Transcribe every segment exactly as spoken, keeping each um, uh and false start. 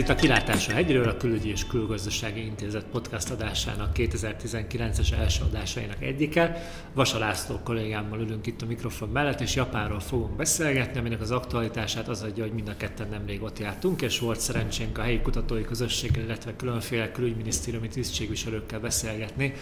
itt a Kilátás A Hegyről, a Külügyi és Külgazdasági Intézet podcast adásának kétezer-tizenkilences első adásainak egyike. Vasa László kollégámmal ülünk itt a mikrofon mellett, és Japánról fogunk beszélgetni, aminek az aktualitását az adja, hogy mind a ketten nemrég ott jártunk, és volt szerencsénk a helyi kutatói közösséggel, illetve különféle külügyminisztériumi tisztségviselőkkel beszélgetni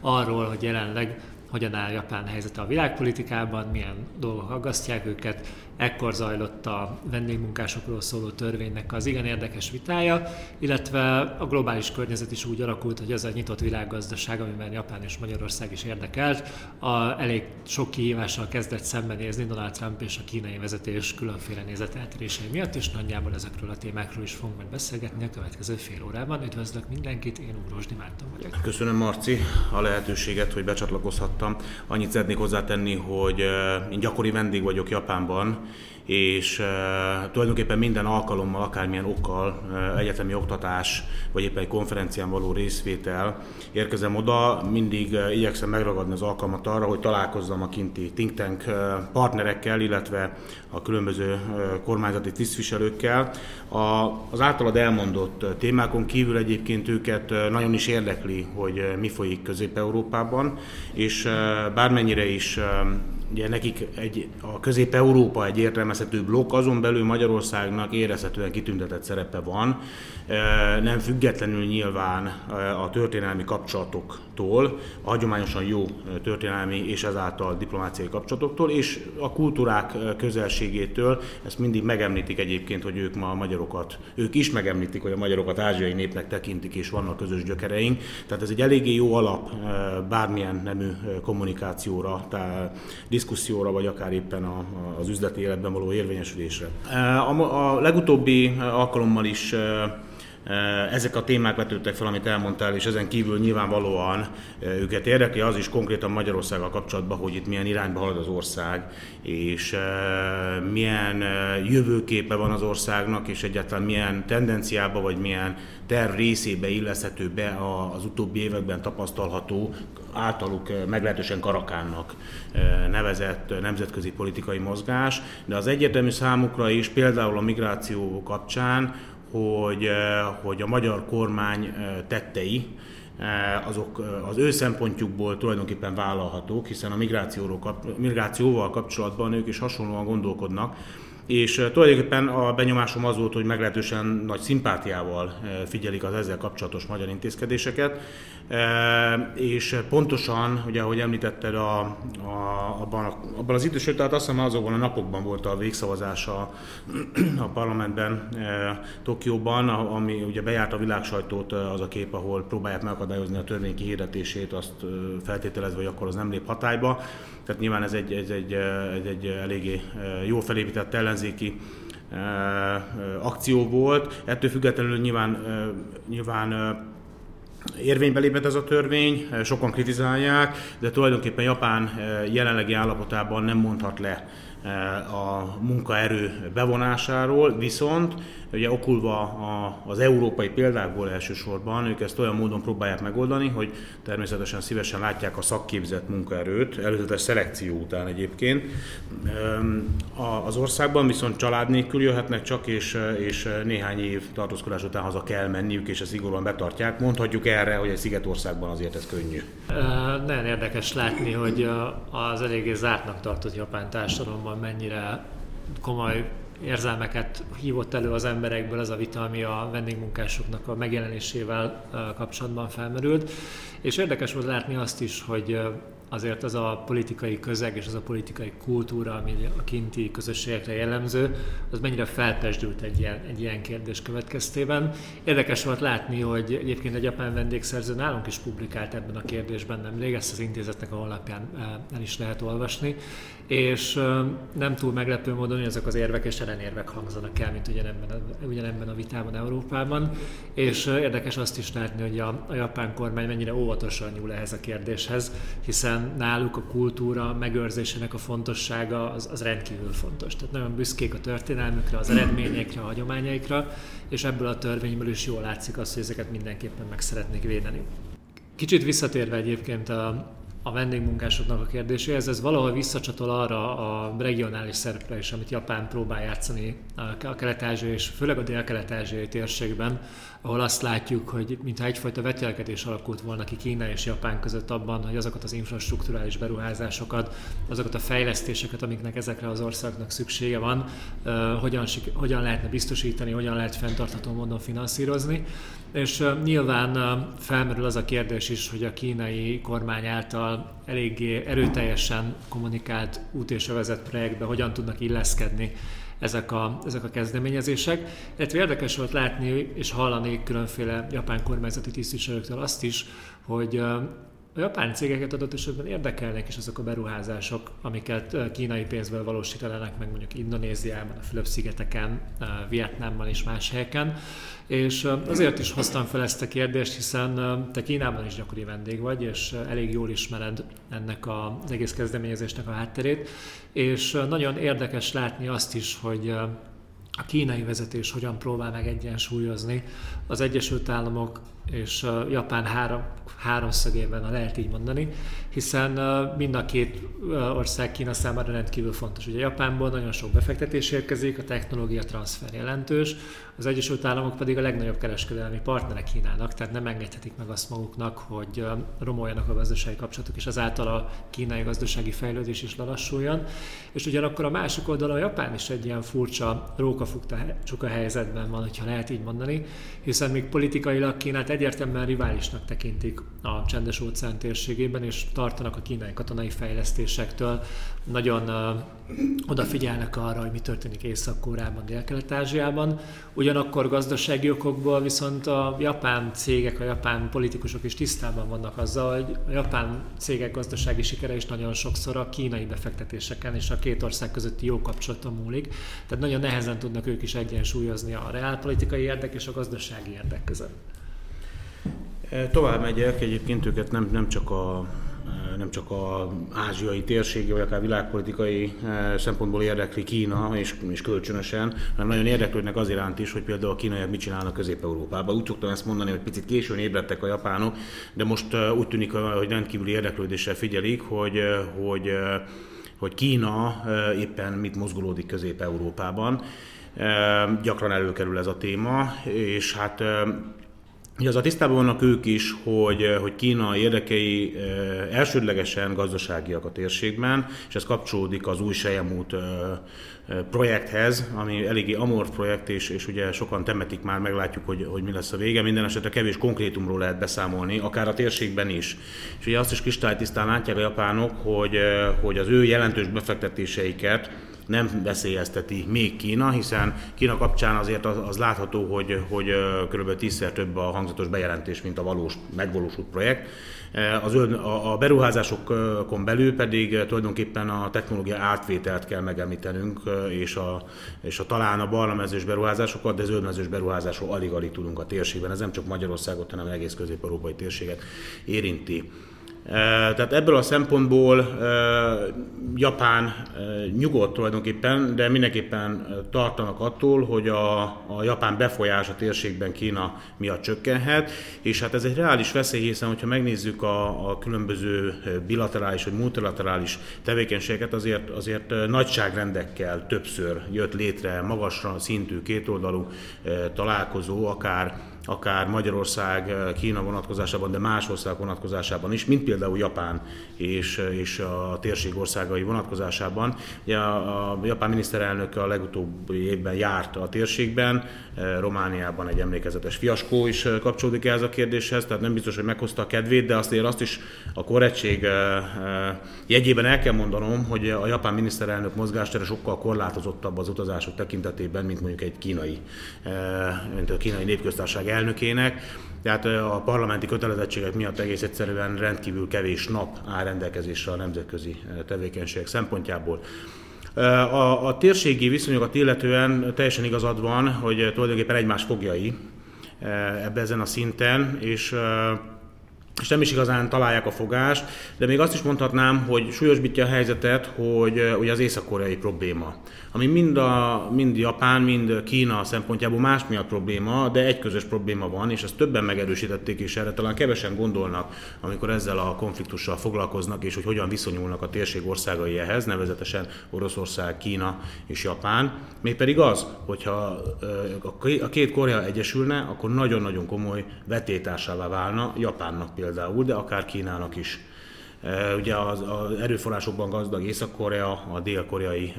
arról, hogy jelenleg hogyan áll Japán helyzete a világpolitikában, milyen dolgok aggasztják őket. Ekkor zajlott a vendégmunkásokról szóló törvénynek az igen érdekes vitája, illetve a globális környezet is úgy alakult, hogy ez a nyitott világgazdaság, amiben Japán és Magyarország is érdekelt, a elég sok kihívással kezdett szembenézni Donald Trump és a kínai vezetés különféle nézeteltérései miatt, és nagyjából ezekről a témákról is fogunk majd beszélgetni a következő fél órában. Üdvözlök mindenkit, én Ugrósdy Márton vagyok. Köszönöm, Marci, a lehetőséget, hogy becsatlakozhattam. Annyit szeretnék hozzátenni, hogy én gyakori vendég vagyok Japánban, és e, tulajdonképpen minden alkalommal, akármilyen okkal, e, egyetemi oktatás, vagy éppen egy konferencián való részvétel érkezem oda, mindig e, igyekszem megragadni az alkalmat arra, hogy találkozzam a kinti think tank partnerekkel, illetve a különböző e, kormányzati tisztviselőkkel. A, az általad elmondott témákon kívül egyébként őket nagyon is érdekli, hogy mi folyik Közép-Európában, és e, bármennyire is e, ugye nekik egy, a Közép-Európa egy értelmezhető blokk, azon belül Magyarországnak érezhetően kitüntetett szerepe van, nem függetlenül nyilván a történelmi kapcsolatoktól, a hagyományosan jó történelmi és ezáltal diplomáciai kapcsolatoktól, és a kultúrák közelségétől. Ezt mindig megemlítik egyébként, hogy ők ma a magyarokat, ők is megemlítik, hogy a magyarokat ázsiai népnek tekintik, és vannak közös gyökereink. Tehát ez egy eléggé jó alap bármilyen nemű kommunikációra, tehát diskusszióra, vagy akár éppen a, az üzleti életben való érvényesülésre. A, a legutóbbi alkalommal is ezek a témák vetődtek fel, amit elmondtál, és ezen kívül nyilvánvalóan őket érdekli az is konkrétan Magyarországgal kapcsolatban, hogy itt milyen irányba halad az ország, és milyen jövőképe van az országnak, és egyáltalán milyen tendenciába, vagy milyen terv részébe illeszhető be az utóbbi években tapasztalható, általuk meglehetősen karakánnak nevezett nemzetközi politikai mozgás, de az egyértelmű számukra is, például a migráció kapcsán, hogy, hogy a magyar kormány tettei, azok az ő szempontjukból tulajdonképpen vállalhatók, hiszen a migrációval kapcsolatban ők is hasonlóan gondolkodnak, és tulajdonképpen a benyomásom az volt, hogy meglehetősen nagy szimpátiával figyelik az ezzel kapcsolatos magyar intézkedéseket, és pontosan, ugye ahogy említetted, a, a, abban, abban az időség, tehát azt hiszem azokban a napokban volt a végszavazás a, a parlamentben, Tokióban, ami ugye bejárt a világsajtót az a kép, ahol próbálják megakadályozni a törvény kihirdetését, azt feltételezve, hogy akkor az nem lép hatályba. Tehát nyilván ez egy, ez egy, ez egy eléggé jól felépített ellenzéki akció volt. Ettől függetlenül nyilván, nyilván érvénybe lépett ez a törvény, sokan kritizálják, de tulajdonképpen Japán jelenlegi állapotában nem mondhat le a munkaerő bevonásáról, viszont ugye okulva a, az európai példákból elsősorban, ők ezt olyan módon próbálják megoldani, hogy természetesen szívesen látják a szakképzett munkaerőt, előzetes szelekció után egyébként. Az országban viszont család nélkül jöhetnek csak, és, és néhány év tartózkodás után haza kell menniük, és ezt szigorúan betartják. Mondhatjuk erre, hogy egy szigetországban azért ez könnyű. Nagyon érdekes látni, hogy az eléggé zártnak tartott japán társadalomban mennyire komoly érzelmeket hívott elő az emberekből az a vita, ami a vendégmunkásoknak a megjelenésével kapcsolatban felmerült. És érdekes volt látni azt is, hogy azért az a politikai közeg és az a politikai kultúra, ami a kinti közösségekre jellemző, az mennyire felpesdült egy ilyen, egy ilyen kérdés következtében. Érdekes volt látni, hogy egyébként egy japán vendégszerző nálunk is publikált ebben a kérdésben nemrég, ezt az intézetnek a honlapján el is lehet olvasni, és nem túl meglepő módon, hogy azok az érvek és ellenérvek hangzanak el, mint ugyanebben a, ugyanebben a vitában Európában, és érdekes azt is látni, hogy a, a japán kormány mennyire óvatosan nyúl ehhez a kérdéshez, hiszen náluk a kultúra megőrzésének a fontossága az, az rendkívül fontos. Tehát nagyon büszkék a történelmükre, az eredményekre, a hagyományaikra, és ebből a törvényből is jól látszik az, hogy ezeket mindenképpen meg szeretnék védeni. Kicsit visszatérve egyébként a, a vendégmunkásoknak a kérdéséhez, ez valahol visszacsatol arra a regionális szerepre is, amit Japán próbál játszani a kelet-ázsiai és főleg a dél-kelet-ázsiai térségben, ahol azt látjuk, hogy mintha egyfajta vetélkedés alakult volna ki Kína és Japán között abban, hogy azokat az infrastrukturális beruházásokat, azokat a fejlesztéseket, amiknek ezekre az országnak szüksége van, hogyan, hogyan lehetne biztosítani, hogyan lehet fenntartható módon finanszírozni. És nyilván felmerül az a kérdés is, hogy a kínai kormány által eléggé erőteljesen kommunikált út és övezet projektbe hogyan tudnak illeszkedni ezek a, ezek a kezdeményezések. Ezt érdekes volt látni és hallani különféle japán kormányzati tisztviselőktől azt is, hogy a japán cégeket adott esetben érdekelnek is azok a beruházások, amiket kínai pénzből valósítanának meg mondjuk Indonéziában, a Fülöp-szigeteken, Vietnámban és más helyeken. És azért is hoztam fel ezt a kérdést, hiszen te Kínában is gyakori vendég vagy, és elég jól ismered ennek az egész kezdeményezésnek a hátterét, és nagyon érdekes látni azt is, hogy a kínai vezetés hogyan próbál meg egyensúlyozni az Egyesült Államok és Japán három, háromszögében, ha lehet így mondani, hiszen mind a két ország Kína számára rendkívül fontos. Ugye Japánból nagyon sok befektetés érkezik, a technológia transfer jelentős, az Egyesült Államok pedig a legnagyobb kereskedelmi partnere Kínának, tehát nem engedhetik meg azt maguknak, hogy romoljanak a gazdasági kapcsolatok, és ezáltal a kínai gazdasági fejlődés is lelassuljon. És ugyanakkor a másik oldalon a Japán is egy ilyen furcsa rókafugta helyzetben van, hogyha lehet így mondani, hiszen még politikailag Kínát egyértelműen riválisnak tekintik a csendes óceán térségében, és tartanak a kínai katonai fejlesztésektől, nagyon uh, odafigyelnek arra, hogy mi történik Észak-Koreában, Dél-Kelet-Ázsiában. Ugyanakkor gazdasági okokból viszont a japán cégek, a japán politikusok is tisztában vannak azzal, hogy a japán cégek gazdasági sikere is nagyon sokszor a kínai befektetéseken és a két ország közötti jó kapcsolaton múlik. Tehát nagyon nehezen tudnak ők is egyensúlyozni a reálpolitikai érdek és a gazdasági érdek között. Tovább megyek, egyébként őket nem, nem csak a nem csak az ázsiai térségi, vagy akár világpolitikai szempontból érdekli Kína, és, és kölcsönösen, hanem nagyon érdeklődnek az iránt is, hogy például a kínaiak mit csinálnak Közép-Európában. Úgy szoktam ezt mondani, hogy picit későn ébredtek a japánok, de most úgy tűnik, hogy rendkívüli érdeklődéssel figyelik, hogy, hogy, hogy Kína éppen mit mozgolódik Közép-Európában. Gyakran előkerül ez a téma, és hát... Ugye azzal tisztában vannak ők is, hogy, hogy Kína érdekei elsődlegesen gazdaságiak a térségben, és ez kapcsolódik az új selyemút projekthez, ami eléggé amorf projekt, és, és ugye sokan temetik már, meglátjuk, hogy, hogy mi lesz a vége. Minden esetre kevés konkrétumról lehet beszámolni, akár a térségben is. És ugye azt is kristálytisztán látják a japánok, hogy, hogy az ő jelentős befektetéseiket nem veszélyezteti még Kína, hiszen Kína kapcsán azért az, az látható, hogy, hogy kb. tízszer több a hangzatos bejelentés, mint a valós, megvalósult projekt. Az, a beruházásokon belül pedig tulajdonképpen a technológia átvételt kell megemlítenünk, és, a, és a, talán a barlamezős beruházásokat, de zöldmezős beruházásról alig-alig tudunk a térségben. Ez nem csak Magyarországot, hanem egész közép-európai térséget érinti. Tehát ebből a szempontból Japán nyugodt tulajdonképpen, de mindenképpen tartanak attól, hogy a, a japán befolyás a térségben Kína miatt csökkenhet, és hát ez egy reális veszély, hiszen hogyha megnézzük a, a különböző bilaterális vagy multilaterális tevékenységeket, azért, azért nagyságrendekkel többször jött létre magasra szintű kétoldalú találkozó, akár akár Magyarország, Kína vonatkozásában, de más ország vonatkozásában is, mint például Japán és, és a térség országai vonatkozásában. Ugye a, a japán miniszterelnök a legutóbbi évben járt a térségben, Romániában egy emlékezetes fiaskó is kapcsolódik ehhez a kérdéshez, tehát nem biztos, hogy meghozta a kedvét, de azért azt is a korrektség jegyében el kell mondanom, hogy a japán miniszterelnök mozgástere sokkal korlátozottabb az utazások tekintetében, mint mondjuk egy kínai, mint a kínai népköztársaság elnökének, tehát a parlamenti kötelezettségek miatt egész egyszerűen rendkívül kevés nap áll rendelkezésre a nemzetközi tevékenységek szempontjából. A, a térségi viszonyokat illetően teljesen igazad van, hogy tulajdonképpen egymás fogjai ebben ezen a szinten, és és nem is igazán találják a fogást, de még azt is mondhatnám, hogy súlyosbítja a helyzetet, hogy ugye az észak-koreai probléma, ami mind, a, mind Japán, mind Kína szempontjából más miatt probléma, de egy közös probléma van, és ezt többen megerősítették is erre, talán kevesen gondolnak, amikor ezzel a konfliktussal foglalkoznak, és hogy hogyan viszonyulnak a térség országai ehhez, nevezetesen Oroszország, Kína és Japán. Mégpedig az, hogyha a két Korea egyesülne, akkor nagyon-nagyon komoly vetétársává válna Japánnak például. Például, de akár Kínának is. Ugye az, az erőforrásokban gazdag Észak-Korea, a dél-koreai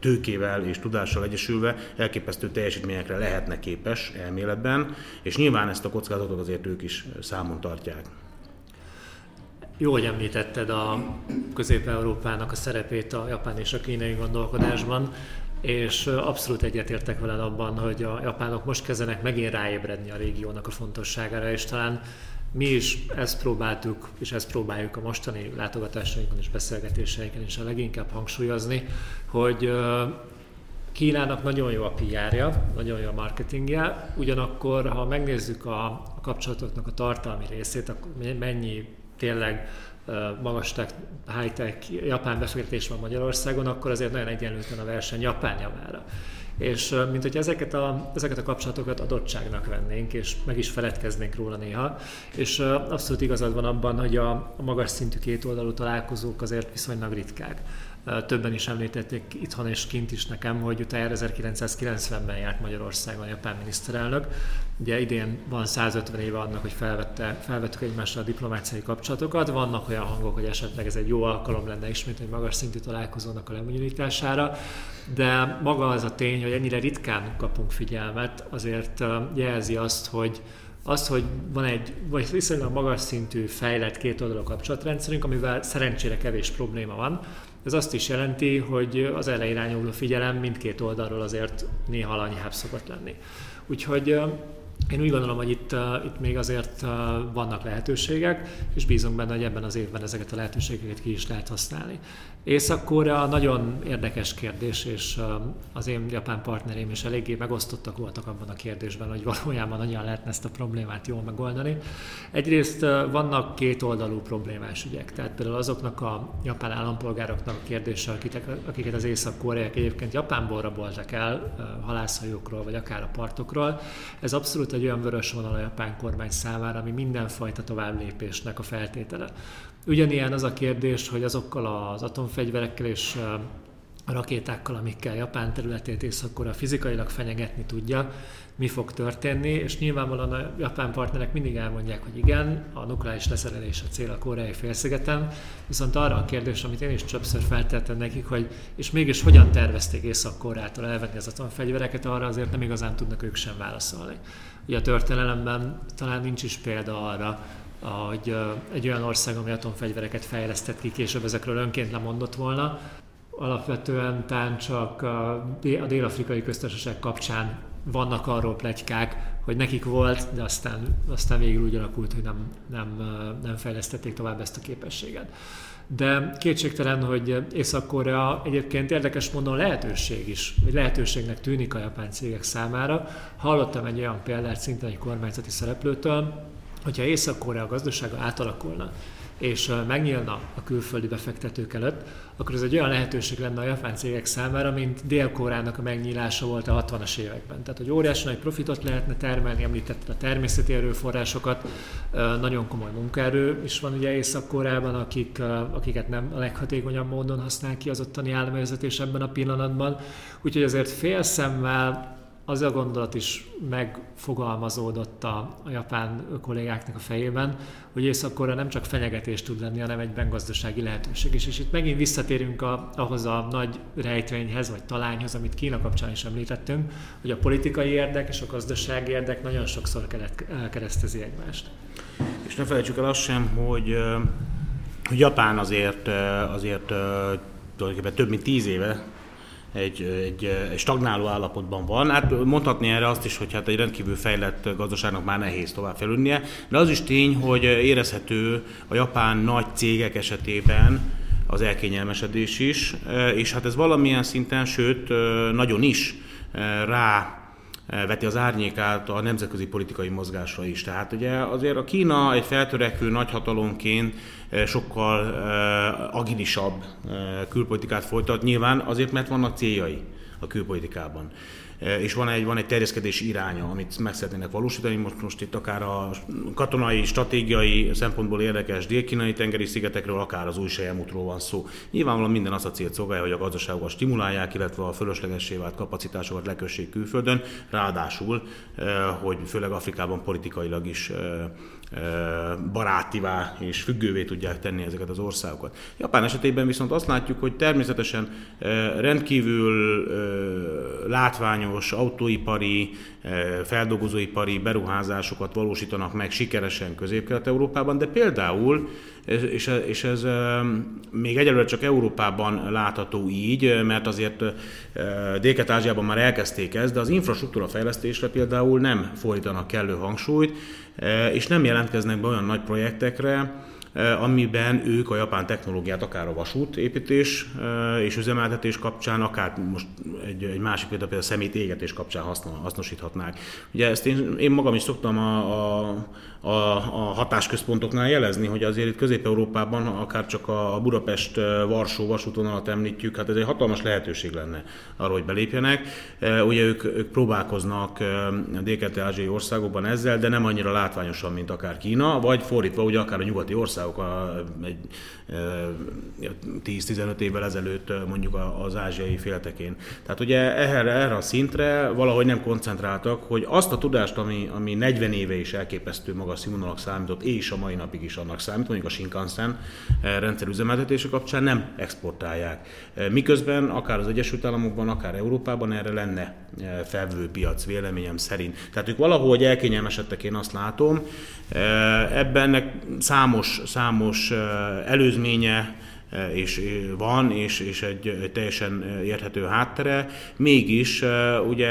tőkével és tudással egyesülve elképesztő teljesítményekre lehetne képes elméletben, és nyilván ezt a kockázatot azért ők is számon tartják. Jó, hogy említetted a Közép-Európának a szerepét a japán és a kínai gondolkodásban, és abszolút egyetértek veled abban, hogy a japánok most kezdenek megint ráébredni a régiónak a fontosságára, és talán mi is ezt próbáltuk, és ezt próbáljuk a mostani látogatásainkon és beszélgetéseinkon is a leginkább hangsúlyozni, hogy Kínának nagyon jó a pé er-je, nagyon jó a marketingje, ugyanakkor, ha megnézzük a kapcsolatoknak a tartalmi részét, akkor mennyi tényleg magas tech, high-tech japán befektetés van Magyarországon, akkor azért nagyon egyenlőtlen a verseny Japán javára. És mint hogy ezeket a, ezeket a kapcsolatokat adottságnak vennénk, és meg is feledkeznénk róla néha, és abszolút igazad van abban, hogy a, a magas szintű kétoldalú találkozók azért viszonylag ritkák. Többen is említették itthon és kint is nekem, hogy utájára ezerkilencszázkilencvenben járt Magyarországon a japán miniszterelnök. Ugye idén van százötven éve annak, hogy felvette, felvettük egymásra a diplomáciai kapcsolatokat. Vannak olyan hangok, hogy esetleg ez egy jó alkalom lenne ismét egy magas szintű találkozónak a lebonyolítására, de maga az a tény, hogy ennyire ritkán kapunk figyelmet, azért jelzi azt, hogy az, hogy van egy vagy viszonylag magas szintű fejlett kétoldalú kapcsolatrendszerünk, amivel szerencsére kevés probléma van. Ez azt is jelenti, hogy az erre irányuló figyelem mindkét oldalról azért néha alanyhább szokott lenni. Úgyhogy én úgy gondolom, hogy itt, itt még azért vannak lehetőségek, és bízunk benne, hogy ebben az évben ezeket a lehetőségeket ki is lehet használni. Észak-Korea nagyon érdekes kérdés, és az én japán partnereim is eléggé megosztottak voltak abban a kérdésben, hogy valójában hogyan lehetne ezt a problémát jól megoldani. Egyrészt vannak kétoldalú problémás ügyek, tehát például azoknak a japán állampolgároknak a kérdése, akiket az észak-koreaiak egyébként Japánból raboltak el halászhajókról, vagy akár a partokról. Ez abszolút egy olyan vörös vonal a japán kormány számára, ami mindenfajta továbblépésnek a feltétele. Ugyanilyen az a kérdés, hogy azokkal az atomfegyverekkel és a rakétákkal, amikkel Japán területét Észak-Korea fizikailag fenyegetni tudja, mi fog történni, és nyilvánvalóan a japán partnerek mindig elmondják, hogy igen, a nukleáris leszerelés a cél a koreai félszigeten, viszont arra a kérdés, amit én is többször feltettem nekik, hogy és mégis hogyan tervezték Észak-Koreától elvenni az atomfegyvereket, arra azért nem igazán tudnak ők sem válaszolni. Ugye a történelemben talán nincs is példa arra, hogy egy olyan ország, ami atomfegyvereket fejlesztett ki, később ezekről önként lemondott volna. Alapvetően talán csak a Dél-Afrikai Köztársaság kapcsán vannak arról pletykák, hogy nekik volt, de aztán, aztán végül úgy alakult, hogy nem, nem, nem fejlesztették tovább ezt a képességet. De kétségtelen, hogy Észak-Korea egyébként érdekes módon lehetőség is, vagy lehetőségnek tűnik a japán cégek számára. Hallottam egy olyan példát szintén egy kormányzati szereplőtől, hogyha Észak-Korea gazdasága átalakulna, és megnyílna a külföldi befektetők előtt, akkor ez egy olyan lehetőség lenne a japán cégek számára, mint Dél-Koreának a megnyílása volt a hatvanas években. Tehát, hogy óriási nagy profitot lehetne termelni, említetted a természeti erőforrásokat, nagyon komoly munkaerő is van ugye Észak-Koreában, akik, akiket nem a leghatékonyabb módon használ ki az ottani államvezetés ebben a pillanatban. Úgyhogy azért félszemmel az a gondolat is megfogalmazódott a, a japán kollégáknak a fejében, hogy Észak-Korea nem csak fenyegetés tud lenni, hanem egyben gazdasági lehetőség is. És itt megint visszatérünk a, ahhoz a nagy rejtvényhez, vagy talányhoz, amit Kína kapcsán is említettünk, hogy a politikai érdek és a gazdasági érdek nagyon sokszor keresztezi egymást. És ne felejtsük el azt sem, hogy, hogy Japán azért, azért tulajdonképpen több mint tíz éve Egy, egy, egy stagnáló állapotban van. Hát mondhatni erre azt is, hogy hát egy rendkívül fejlett gazdaságnak már nehéz tovább fejlődnie, de az is tény, hogy érezhető a japán nagy cégek esetében az elkényelmesedés is, és hát ez valamilyen szinten, sőt nagyon is rá veti az árnyékát a nemzetközi politikai mozgásra is. Tehát ugye azért a Kína egy feltörekvő nagyhatalomként sokkal agilisabb külpolitikát folytat, nyilván azért, mert vannak céljai a külpolitikában. És van egy, van egy terjeszkedés iránya, amit meg szeretnének valósítani. Most, most itt akár a katonai, stratégiai szempontból érdekes dél-kínai tengeri szigetekről, akár az új selyemútról van szó. Nyilvánvalóan minden azt a célt szolgálja, hogy a gazdaságokat stimulálják, illetve a fölöslegessé vált kapacitásokat lekössék külföldön, ráadásul, hogy főleg Afrikában politikailag is barátivá és függővé tudják tenni ezeket az országokat. Japán esetében viszont azt látjuk, hogy természetesen rendkívül látványos autóipari, feldolgozóipari beruházásokat valósítanak meg sikeresen Közép-Kelet-Európában, de például, és ez, és ez még egyelőre csak Európában látható így, mert azért Délkelet-Ázsiában már elkezdték ezt, de az infrastruktúra fejlesztésre például nem fordítanak kellő hangsúlyt, és nem jelentkeznek be olyan nagy projektekre, amiben ők a japán technológiát akár a vasútépítés és üzemeltetés kapcsán, akár most egy, egy másik példa, például a szemétégetés kapcsán használ, hasznosíthatnák. Ugye ezt én, én magam is szoktam a, a, a, a hatásközpontoknál jelezni, hogy azért itt Közép-Európában, akár csak a Budapest-Varsó vasútvonalat említjük, hát ez egy hatalmas lehetőség lenne arra, hogy belépjenek. Ugye ők, ők próbálkoznak a délkelet-ázsiai országokban ezzel, de nem annyira látványosan, mint akár Kína, vagy fordítva, ugye akár a nyugati ország, egy tíz-tizenöt évvel ezelőtt mondjuk az ázsiai féltekén. Tehát ugye erre, erre a szintre valahogy nem koncentráltak, hogy azt a tudást, ami, ami negyven éve is elképesztő magas színvonalnak számított, és a mai napig is annak számít, mondjuk a Shinkansen rendszer üzemeltetése kapcsán nem exportálják. Miközben akár az Egyesült Államokban, akár Európában erre lenne felvő piac véleményem szerint. Tehát ők valahogy elkényelmesedtek, én azt látom. Ebbennek számos számos előzménye és van, és, és egy teljesen érthető háttere. Mégis ugye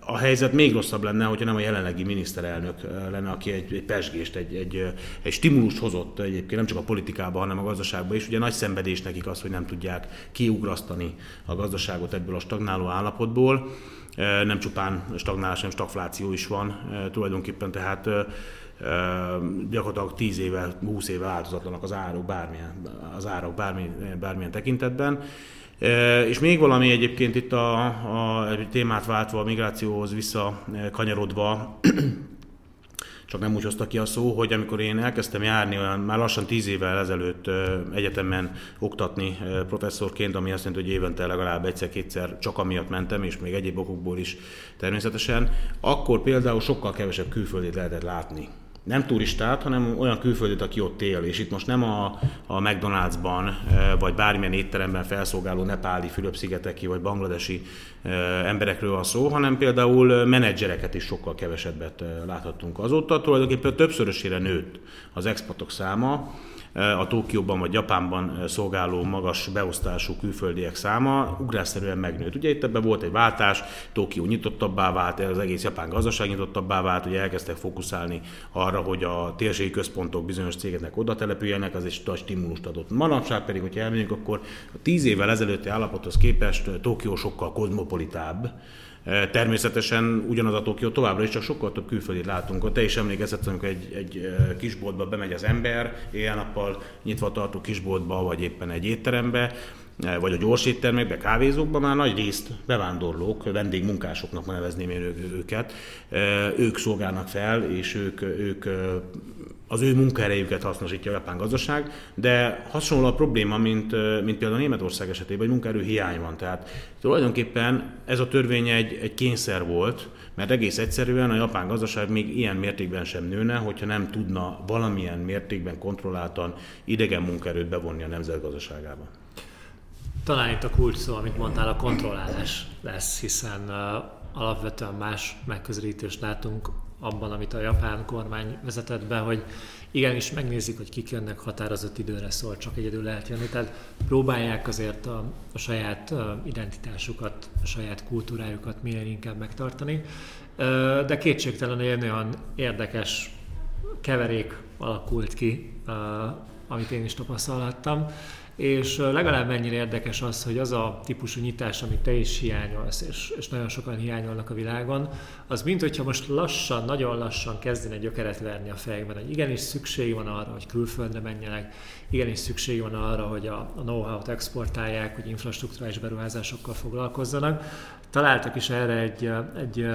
a helyzet még rosszabb lenne, hogyha nem a jelenlegi miniszterelnök lenne, aki egy, egy pezsgést, egy, egy, egy stimulust hozott egyébként nem csak a politikában, hanem a gazdaságban is. Ugye nagy szenvedés nekik az, hogy nem tudják kiugrasztani a gazdaságot ebből a stagnáló állapotból. Nem csupán stagnálás, hanem stagfláció is van tulajdonképpen, tehát gyakorlatilag tíz éve, húsz éve változatlanak az árok bármilyen, az árok bármilyen, bármilyen tekintetben. És még valami egyébként itt a, a témát váltva, a migrációhoz visszakanyarodva, csak nem úgy hozta ki a szó, hogy amikor én elkezdtem járni, olyan már lassan tíz évvel ezelőtt egyetemen oktatni professzorként, ami azt jelenti, hogy évente legalább egyszer-kétszer csak amiatt mentem, és még egyéb okokból is természetesen, akkor például sokkal kevesebb külföldét lehetett látni. Nem turistát, hanem olyan külföldöt, aki ott él. És itt most nem a, a McDonald's-ban, vagy bármilyen étteremben felszolgáló nepáli, Fülöp-szigeteki, vagy bangladesi emberekről van szó, hanem például menedzsereket is sokkal kevesebbet láthattunk. Azóta tulajdonképpen többszörösére nőtt az expatok száma, a Tokióban vagy Japánban szolgáló magas beosztású külföldiek száma ugrásszerűen megnőtt. Ugye itt ebben volt egy váltás, Tokió nyitottabbá vált, az egész japán gazdaság nyitottabbá vált, ugye elkezdtek fókuszálni arra, hogy a térségi központok bizonyos cégeknek oda települjenek, az egy nagy stimulust adott. Manapság pedig, hogyha elmegyünk, akkor a tíz évvel ezelőtti állapothoz képest Tokió sokkal kozmopolitább. Természetesen ugyanaz a Tokió továbbra is, csak sokkal több külföldét látunk. Te is emlékezhetsz, amikor egy, egy kisboltba bemegy az ember, éjjel-nappal nyitva tartó kisboltba, vagy éppen egy étterembe, vagy a gyors éttermekben, kávézókban már nagy részt bevándorlók, vendégmunkásoknak nevezném én őket, ők szolgálnak fel, és ők, ők az ő munkaerejüket hasznosítja a japán gazdaság, de hasonló a probléma, mint, mint például Németország esetében, hogy munkaerő hiány van. Tehát tulajdonképpen ez a törvény egy, egy kényszer volt, mert egész egyszerűen a japán gazdaság még ilyen mértékben sem nőne, hogyha nem tudna valamilyen mértékben kontrolláltan idegen munkaerőt bevonni a nemzetgazdaságába. Talán itt a kulcs szó, amit mondtál, a kontrollálás lesz, hiszen uh, alapvetően más megközelítést látunk abban, amit a japán kormány vezetett be, hogy igenis megnézik, hogy kik jönnek, határozott időre szól, csak egyedül lehet jönni. Tehát próbálják azért a, a saját uh, identitásukat, a saját kultúrájukat minél inkább megtartani, uh, de kétségtelenül egy olyan érdekes keverék alakult ki, uh, amit én is tapasztalhattam. és legalább mennyire érdekes az, hogy az a típusú nyitás, amit te is hiányolsz, és, és nagyon sokan hiányolnak a világon, az mint hogyha most lassan, nagyon lassan kezdene gyökeret verni a fejekben, hogy igenis szükség van arra, hogy külföldre menjenek, igenis szükség van arra, hogy a, a know-how-t exportálják, hogy infrastruktúrális beruházásokkal foglalkozzanak. Találtak is erre egy, egy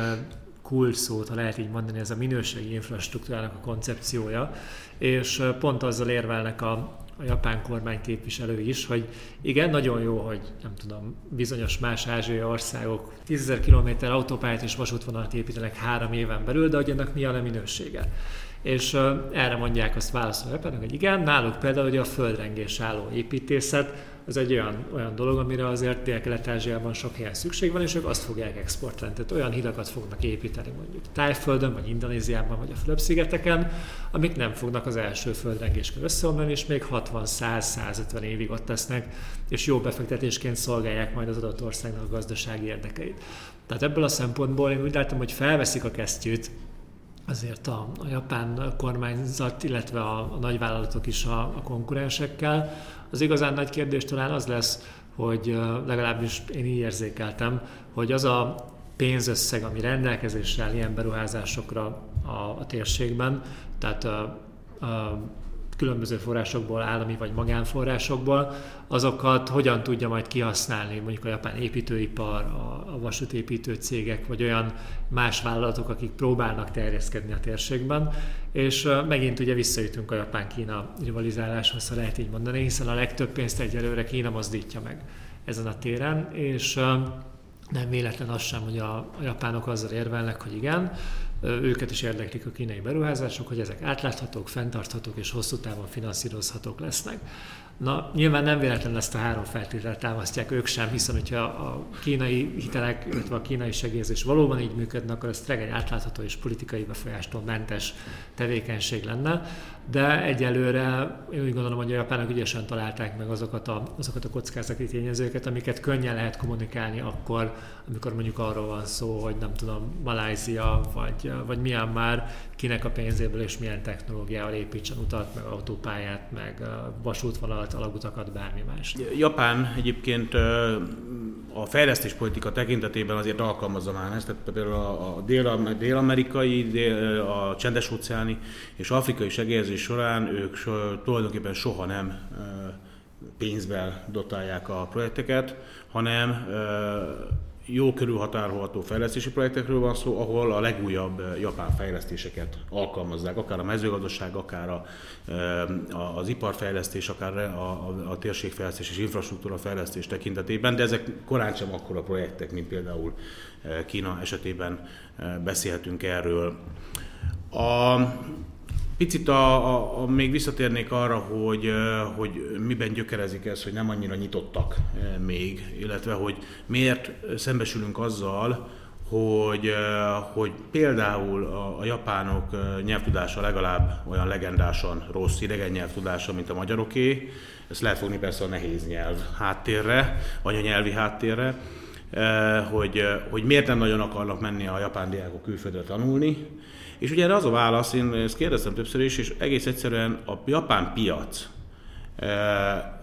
kulcsszót, ha lehet így mondani, ez a minőségi infrastruktúrának a koncepciója, és pont azzal érvelnek a a japán kormány képviselői is, hogy igen, nagyon jó, hogy nem tudom, bizonyos más ázsiai országok tízezer kilométer autópályát és vasútvonalat építenek három éven belül, de hogy ennek mi a minősége. És uh, erre mondják azt válaszolva japánok, hogy igen, náluk például ugye a földrengés álló építészet, ez egy olyan, olyan dolog, amire azért Dél-Kelet-Ázsiában sok helyen szükség van, és ők azt fogják exportálni. Tehát olyan hidakat fognak építeni mondjuk Tájföldön, vagy Indonéziában, vagy a Fülöp-szigeteken, amik nem fognak az első földrengéskor összeomlani, és még hatvan-száz-százötven évig ott lesznek, és jó befektetésként szolgálják majd az adott országnak a gazdasági érdekeit. Tehát ebből a szempontból én úgy láttam, hogy felveszik a kesztyűt, azért a, a japán kormányzat, illetve a, a nagyvállalatok is a, a konkurensekkel. Az igazán nagy kérdés talán az lesz, hogy legalábbis én így érzékeltem, hogy az a pénzösszeg, ami rendelkezésre áll ilyen beruházásokra a, a térségben, tehát a, a különböző forrásokból, állami vagy magánforrásokból, azokat hogyan tudja majd kihasználni mondjuk a japán építőipar, a vasútépítő cégek, vagy olyan más vállalatok, akik próbálnak terjeszkedni a térségben, és megint ugye visszajutunk a Japán-Kína rivalizáláshoz, ha lehet így mondani, hiszen a legtöbb pénzt egyelőre Kína mozdítja meg ezen a téren, és nem véletlen az sem, hogy a japánok azzal érvelnek, hogy igen, őket is érdeklik a kínai beruházások, hogy ezek átláthatók, fenntarthatók és hosszú távon finanszírozhatók lesznek. Na, nyilván nem véletlenül ezt a három feltételt támasztják ők sem, hiszen hogyha a kínai hitelek, illetve a kínai segélyezés valóban így működnek, akkor ez tényleg egy átlátható és politikai befolyástól mentes tevékenység lenne, de egyelőre én úgy gondolom, hogy a japánok ügyesen találták meg azokat a, azokat a kockázati tényezőket, amiket könnyen lehet kommunikálni akkor, amikor mondjuk arról van szó, hogy nem tudom, Malajzia vagy, vagy Myanmar kinek a pénzéből és milyen technológiával építsen utat, meg autópályát, meg vasútvonalat, alagutakat, bármi más. Japán egyébként a fejlesztéspolitika tekintetében azért alkalmazza már ezt, tehát például a dél-amerikai, a csendes-óceáni és afrikai segélyezés során ők tulajdonképpen soha nem pénzben dotálják a projekteket, hanem jó körülhatárolható fejlesztési projektekről van szó, ahol a legújabb japán fejlesztéseket alkalmazzák, akár a mezőgazdaság, akár a, az iparfejlesztés, akár a, a, a térségfejlesztés és infrastruktúrafejlesztés tekintetében, de ezek korán sem akkora projektek, mint például Kína esetében beszélhetünk erről. A, Picit a, a, a még visszatérnék arra, hogy, hogy miben gyökerezik ez, hogy nem annyira nyitottak még, illetve hogy miért szembesülünk azzal, hogy, hogy például a, a japánok nyelvtudása legalább olyan legendásan rossz idegen nyelvtudása, mint a magyaroké. Ezt lehet fogni persze a nehéz nyelv háttérre, anyanyelvi háttérre, hogy, hogy miért nem nagyon akarnak menni a japán diákok külföldre tanulni. És ugye erre az a válasz, én ezt kérdeztem többször is, és egész egyszerűen a japán piac,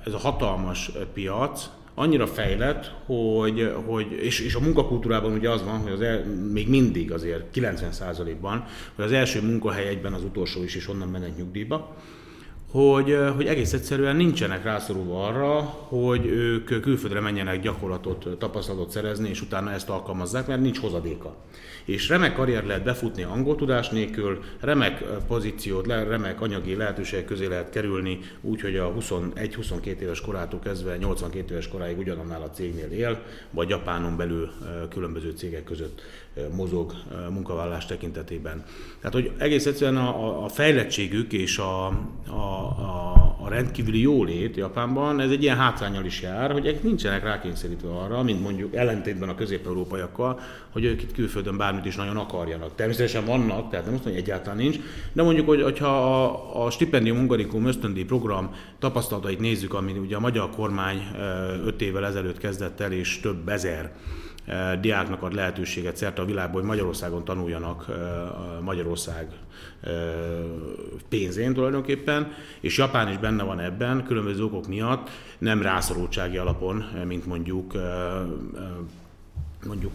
ez a hatalmas piac, annyira fejlett, hogy, hogy és, és a munkakultúrában ugye az van, hogy az el, még mindig azért kilencven százalékban, hogy az első munkahely egyben az utolsó is, és onnan mennek nyugdíjba, hogy, hogy egész egyszerűen nincsenek rászorulva arra, hogy ők külföldre menjenek gyakorlatot, tapasztalatot szerezni, és utána ezt alkalmazzák, mert nincs hozadéka. És remek karrier lehet befutni angol tudás nélkül, remek pozíciót, remek anyagi lehetőségek közé lehet kerülni, úgyhogy a huszonegy-huszonkettő éves korától kezdve nyolcvankét éves koráig ugyanannál a cégnél él, vagy Japánon belül különböző cégek között mozog munkavállalás tekintetében. Tehát, hogy egész egyszerűen a, a fejlettségük és a, a A, a rendkívüli jólét Japánban, ez egy ilyen hátránnyal is jár, hogy nincsenek rákényszerítve arra, mint mondjuk ellentétben a közép-európaiakkal, hogy ők itt külföldön bármit is nagyon akarjanak. Természetesen vannak, tehát nem azt mondja, hogy egyáltalán nincs, de mondjuk, hogy ha a, a Stipendium Hungaricum ösztöndíj program tapasztalatait nézzük, amit ugye a magyar kormány öt évvel ezelőtt kezdett el, és több ezer diáknak ad lehetőséget szerte a világból, hogy Magyarországon tanuljanak Magyarország pénzén tulajdonképpen, és Japán is benne van ebben, különböző okok miatt, nem rászorultsági alapon, mint mondjuk mondjuk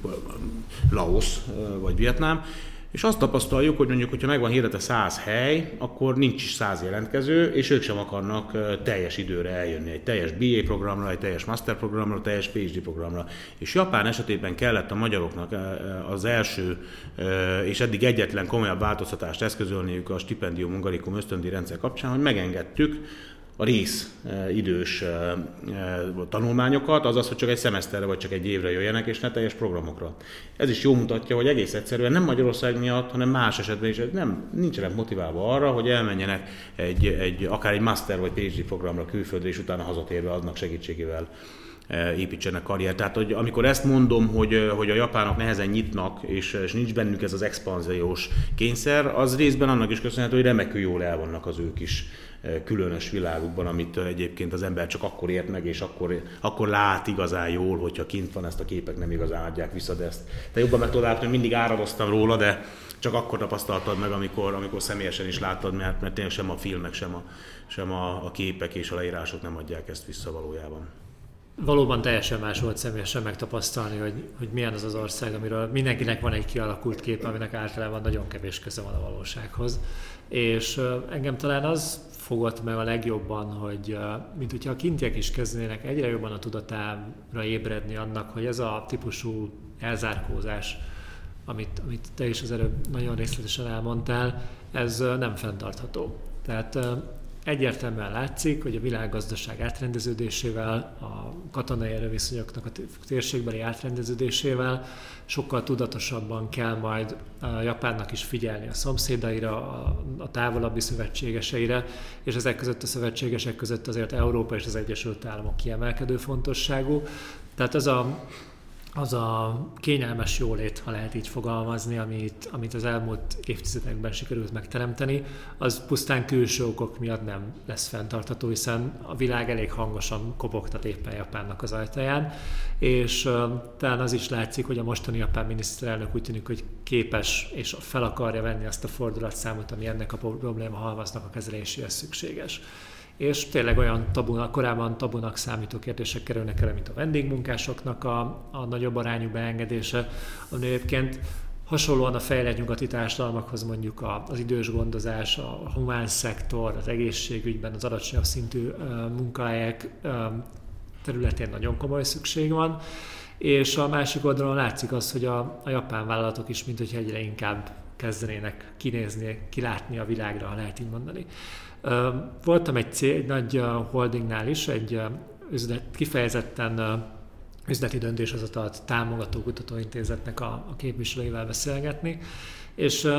Laosz vagy Vietnám, és azt tapasztaljuk, hogy mondjuk, hogyha megvan hirdetve száz hely, akkor nincs is száz jelentkező, és ők sem akarnak teljes időre eljönni, egy teljes bé á programra, egy teljes master programra, teljes PhD programra. És Japán esetében kellett a magyaroknak az első és eddig egyetlen komolyabb változtatást eszközölniük a Stipendium Hungaricum ösztöndi rendszer kapcsán, hogy megengedtük a részidős tanulmányokat, azaz, hogy csak egy szemeszterre vagy csak egy évre jöjjenek, és ne teljes programokra. Ez is jól mutatja, hogy egész egyszerűen nem Magyarország miatt, hanem más esetben is nem, nincsenek motiválva arra, hogy elmenjenek egy, egy, akár egy master vagy PhD programra külföldre, és utána hazatérve aznak segítségével építsenek karriert. Tehát, hogy amikor ezt mondom, hogy, hogy a japánok nehezen nyitnak, és, és nincs bennük ez az expanziós kényszer, az részben annak is köszönhető, hogy remekül jól el vannak az ők is különös világukban, amit egyébként az ember csak akkor ért meg, és akkor, akkor lát igazán jól, hogyha kint van, ezt a képek nem igazán adják vissza, de ezt te jobban meg tudod látni, hogy mindig áradoztam róla, de csak akkor tapasztaltad meg, amikor, amikor személyesen is láttad, mert, mert tényleg sem a filmek, sem, a, sem a, a képek és a leírások nem adják ezt vissza valójában. Valóban teljesen más volt személyesen megtapasztalni, hogy, hogy milyen az az ország, amiről mindenkinek van egy kialakult kép, aminek általában nagyon kevés köze van a valósághoz. És engem talán az fogott meg a legjobban, hogy mint hogyha a kintiek is kezdenének egyre jobban a tudatára ébredni annak, hogy ez a típusú elzárkózás, amit, amit te is az előbb nagyon részletesen elmondtál, ez nem fenntartható. Tehát egyértelműen látszik, hogy a világgazdaság átrendeződésével, a katonai erőviszonyoknak a térségbeli átrendeződésével sokkal tudatosabban kell majd a Japánnak is figyelni a szomszédaira, a távolabbi szövetségeseire, és ezek között a szövetségesek között azért Európa és az Egyesült Államok kiemelkedő fontosságú. Tehát az a, az a kényelmes jólét, ha lehet így fogalmazni, amit, amit az elmúlt évtizedekben sikerült megteremteni, az pusztán külső okok miatt nem lesz fenntartható, hiszen a világ elég hangosan kopogtat éppen Japánnak az ajtaján, és uh, talán az is látszik, hogy a mostani japán miniszterelnök úgy tűnik, hogy képes és fel akarja venni azt a fordulatszámot, ami ennek a probléma halmaznak a kezeléséhez szükséges. És tényleg olyan tabunak, korábban tabunak számító kérdések kerülnek elő, mint a vendégmunkásoknak a, a nagyobb arányú beengedése, ami egyébként hasonlóan a fejlett nyugati társadalmakhoz mondjuk az idős gondozás, a humán szektor, az egészségügyben az alacsonyabb szintű munkahelyek területén nagyon komoly szükség van, és a másik oldalon látszik az, hogy a, a japán vállalatok is, mint hogyha egyre inkább kezdenének kinézni, kilátni a világra, ha lehet így mondani. Voltam egy, cég, egy nagy holdingnál is, egy üzlet, kifejezetten üzleti döntéshozatalt támogató kutatóintézetnek a, a képviselőivel beszélgetni, és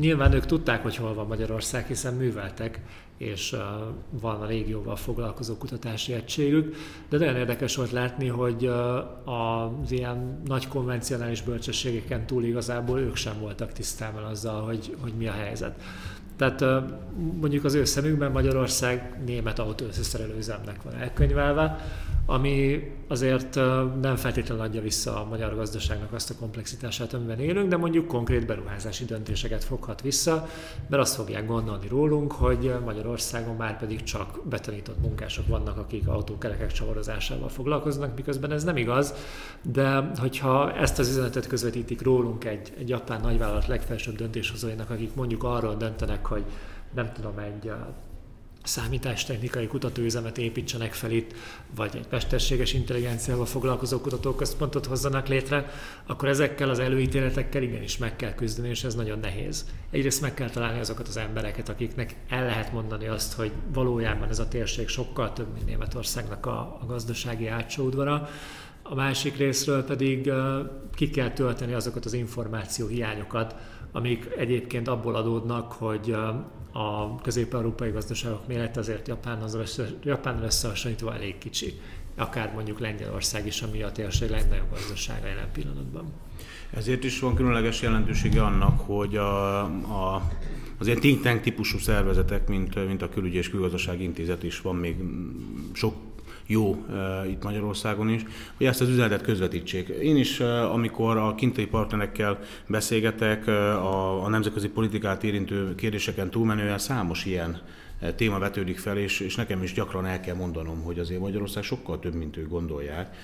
nyilván ők tudták, hogy hol van Magyarország, hiszen műveltek, és van a régióval foglalkozó kutatási egységük, de nagyon érdekes volt látni, hogy az ilyen nagy konvencionális bölcsességeken túl igazából ők sem voltak tisztában azzal, hogy, hogy mi a helyzet. Tehát mondjuk az ő szemükben Magyarország német autó összeszerelőüzemnek van elkönyvelve, ami azért nem feltétlenül adja vissza a magyar gazdaságnak azt a komplexitását, amiben élünk, de mondjuk konkrét beruházási döntéseket foghat vissza, mert azt fogják gondolni rólunk, hogy Magyarországon már pedig csak betanított munkások vannak, akik autókerekek csavarozásával foglalkoznak, miközben ez nem igaz, de hogyha ezt az üzenetet közvetítik rólunk egy, egy japán nagyvállalat legfelsőbb döntéshozóinak, akik mondjuk arról döntenek, hogy nem tudom, egy számítástechnikai kutatóüzemet építsenek fel itt, vagy egy mesterséges intelligenciával foglalkozó kutatóközpontot hozzanak létre, akkor ezekkel az előítéletekkel igenis meg kell küzdeni, és ez nagyon nehéz. Egyrészt meg kell találni azokat az embereket, akiknek el lehet mondani azt, hogy valójában ez a térség sokkal több, mint Németországnak a, a gazdasági hátsó udvara. A másik részről pedig ki kell tölteni azokat az információhiányokat, amik egyébként abból adódnak, hogy a közép-európai gazdaságok mérete azért Japánnal összehasonlítva elég kicsi. Akár mondjuk Lengyelország is, ami a térség legnagyobb gazdasága jelen pillanatban. Ezért is van különleges jelentősége annak, hogy a, a, az ilyen think tank típusú szervezetek, mint, mint a Külügyi és Külgazdasági Intézet is van még sok jó uh, itt Magyarországon is, hogy ezt az üzenetet közvetítsék. Én is, uh, amikor a kínai partnerekkel beszélgetek, uh, a, a nemzetközi politikát érintő kérdéseken túlmenően számos ilyen téma vetődik fel, és, és nekem is gyakran el kell mondanom, hogy azért Magyarország sokkal több, mint ők gondolják.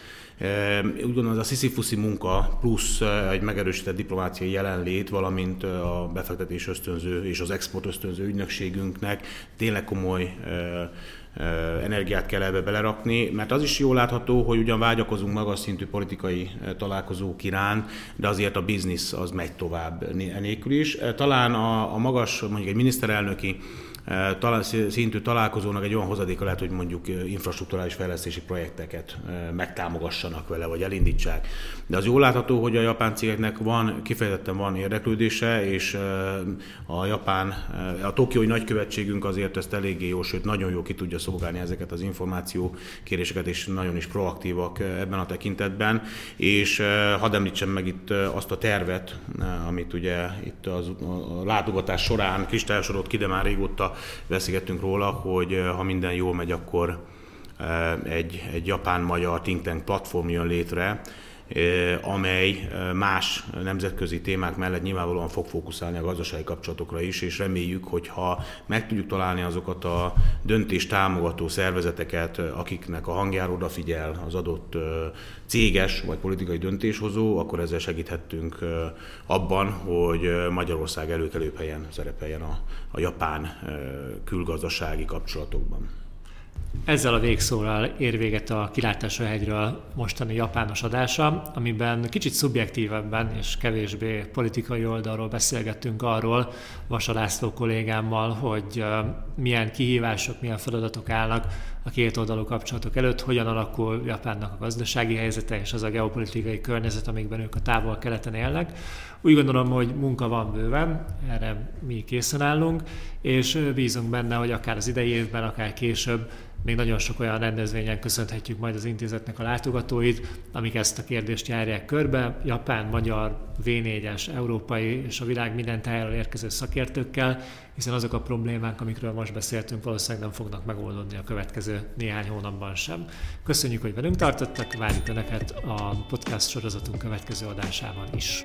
Úgy gondolom, ez a sziszifuszi munka plusz egy megerősített diplomáciai jelenlét, valamint a befektetés ösztönző és az export ösztönző ügynökségünknek tényleg komoly energiát kell ebbe belerakni, mert az is jól látható, hogy ugyan vágyakozunk magas szintű politikai találkozók irán, de azért a biznisz az megy tovább nélkül is. Talán a, a magas, mondjuk egy miniszterelnöki szintű találkozónak egy olyan hozadéka lehet, hogy mondjuk infrastrukturális fejlesztési projekteket megtámogassanak vele, vagy elindítsák. De az jól látható, hogy a japán cégeknek van, kifejezetten van érdeklődése, és a japán, a tokiói nagykövetségünk azért ezt eléggé jó, sőt nagyon jó ki tudja szolgálni ezeket az információ kéréseket, és nagyon is proaktívak ebben a tekintetben. És hadd említsem meg itt azt a tervet, amit ugye itt az, a látogatás során kristályosodott ki, de már régóta beszélgettünk róla, hogy ha minden jól megy, akkor egy, egy japán-magyar think tank platform jön létre, amely más nemzetközi témák mellett nyilvánvalóan fog fókuszálni a gazdasági kapcsolatokra is, és reméljük, hogy ha meg tudjuk találni azokat a döntést támogató szervezeteket, akiknek a hangjára odafigyel az adott céges vagy politikai döntéshozó, akkor ezzel segíthetünk abban, hogy Magyarország előkelőbb helyen szerepeljen a, a japán külgazdasági kapcsolatokban. Ezzel a végszóral ér véget a Kilátás A Hegyről mostani japános adása, amiben kicsit szubjektívebben és kevésbé politikai oldalról beszélgettünk arról Vasa László kollégámmal, hogy milyen kihívások, milyen feladatok állnak a két oldalú kapcsolatok előtt, hogyan alakul Japánnak a gazdasági helyzete és az a geopolitikai környezet, amikben ők a távol-keleten élnek. Úgy gondolom, hogy munka van bőven, erre mi készen állunk, és bízunk benne, hogy akár az idei évben, akár később még nagyon sok olyan rendezvényen köszönhetjük majd az intézetnek a látogatóit, amik ezt a kérdést járják körbe, japán, magyar, vé négyes, európai és a világ minden tájáról érkező szakértőkkel, hiszen azok a problémák, amikről most beszéltünk, valószínűleg nem fognak megoldódni a következő néhány hónapban sem. Köszönjük, hogy velünk tartottak, várjuk Önöket a podcast sorozatunk következő adásában is.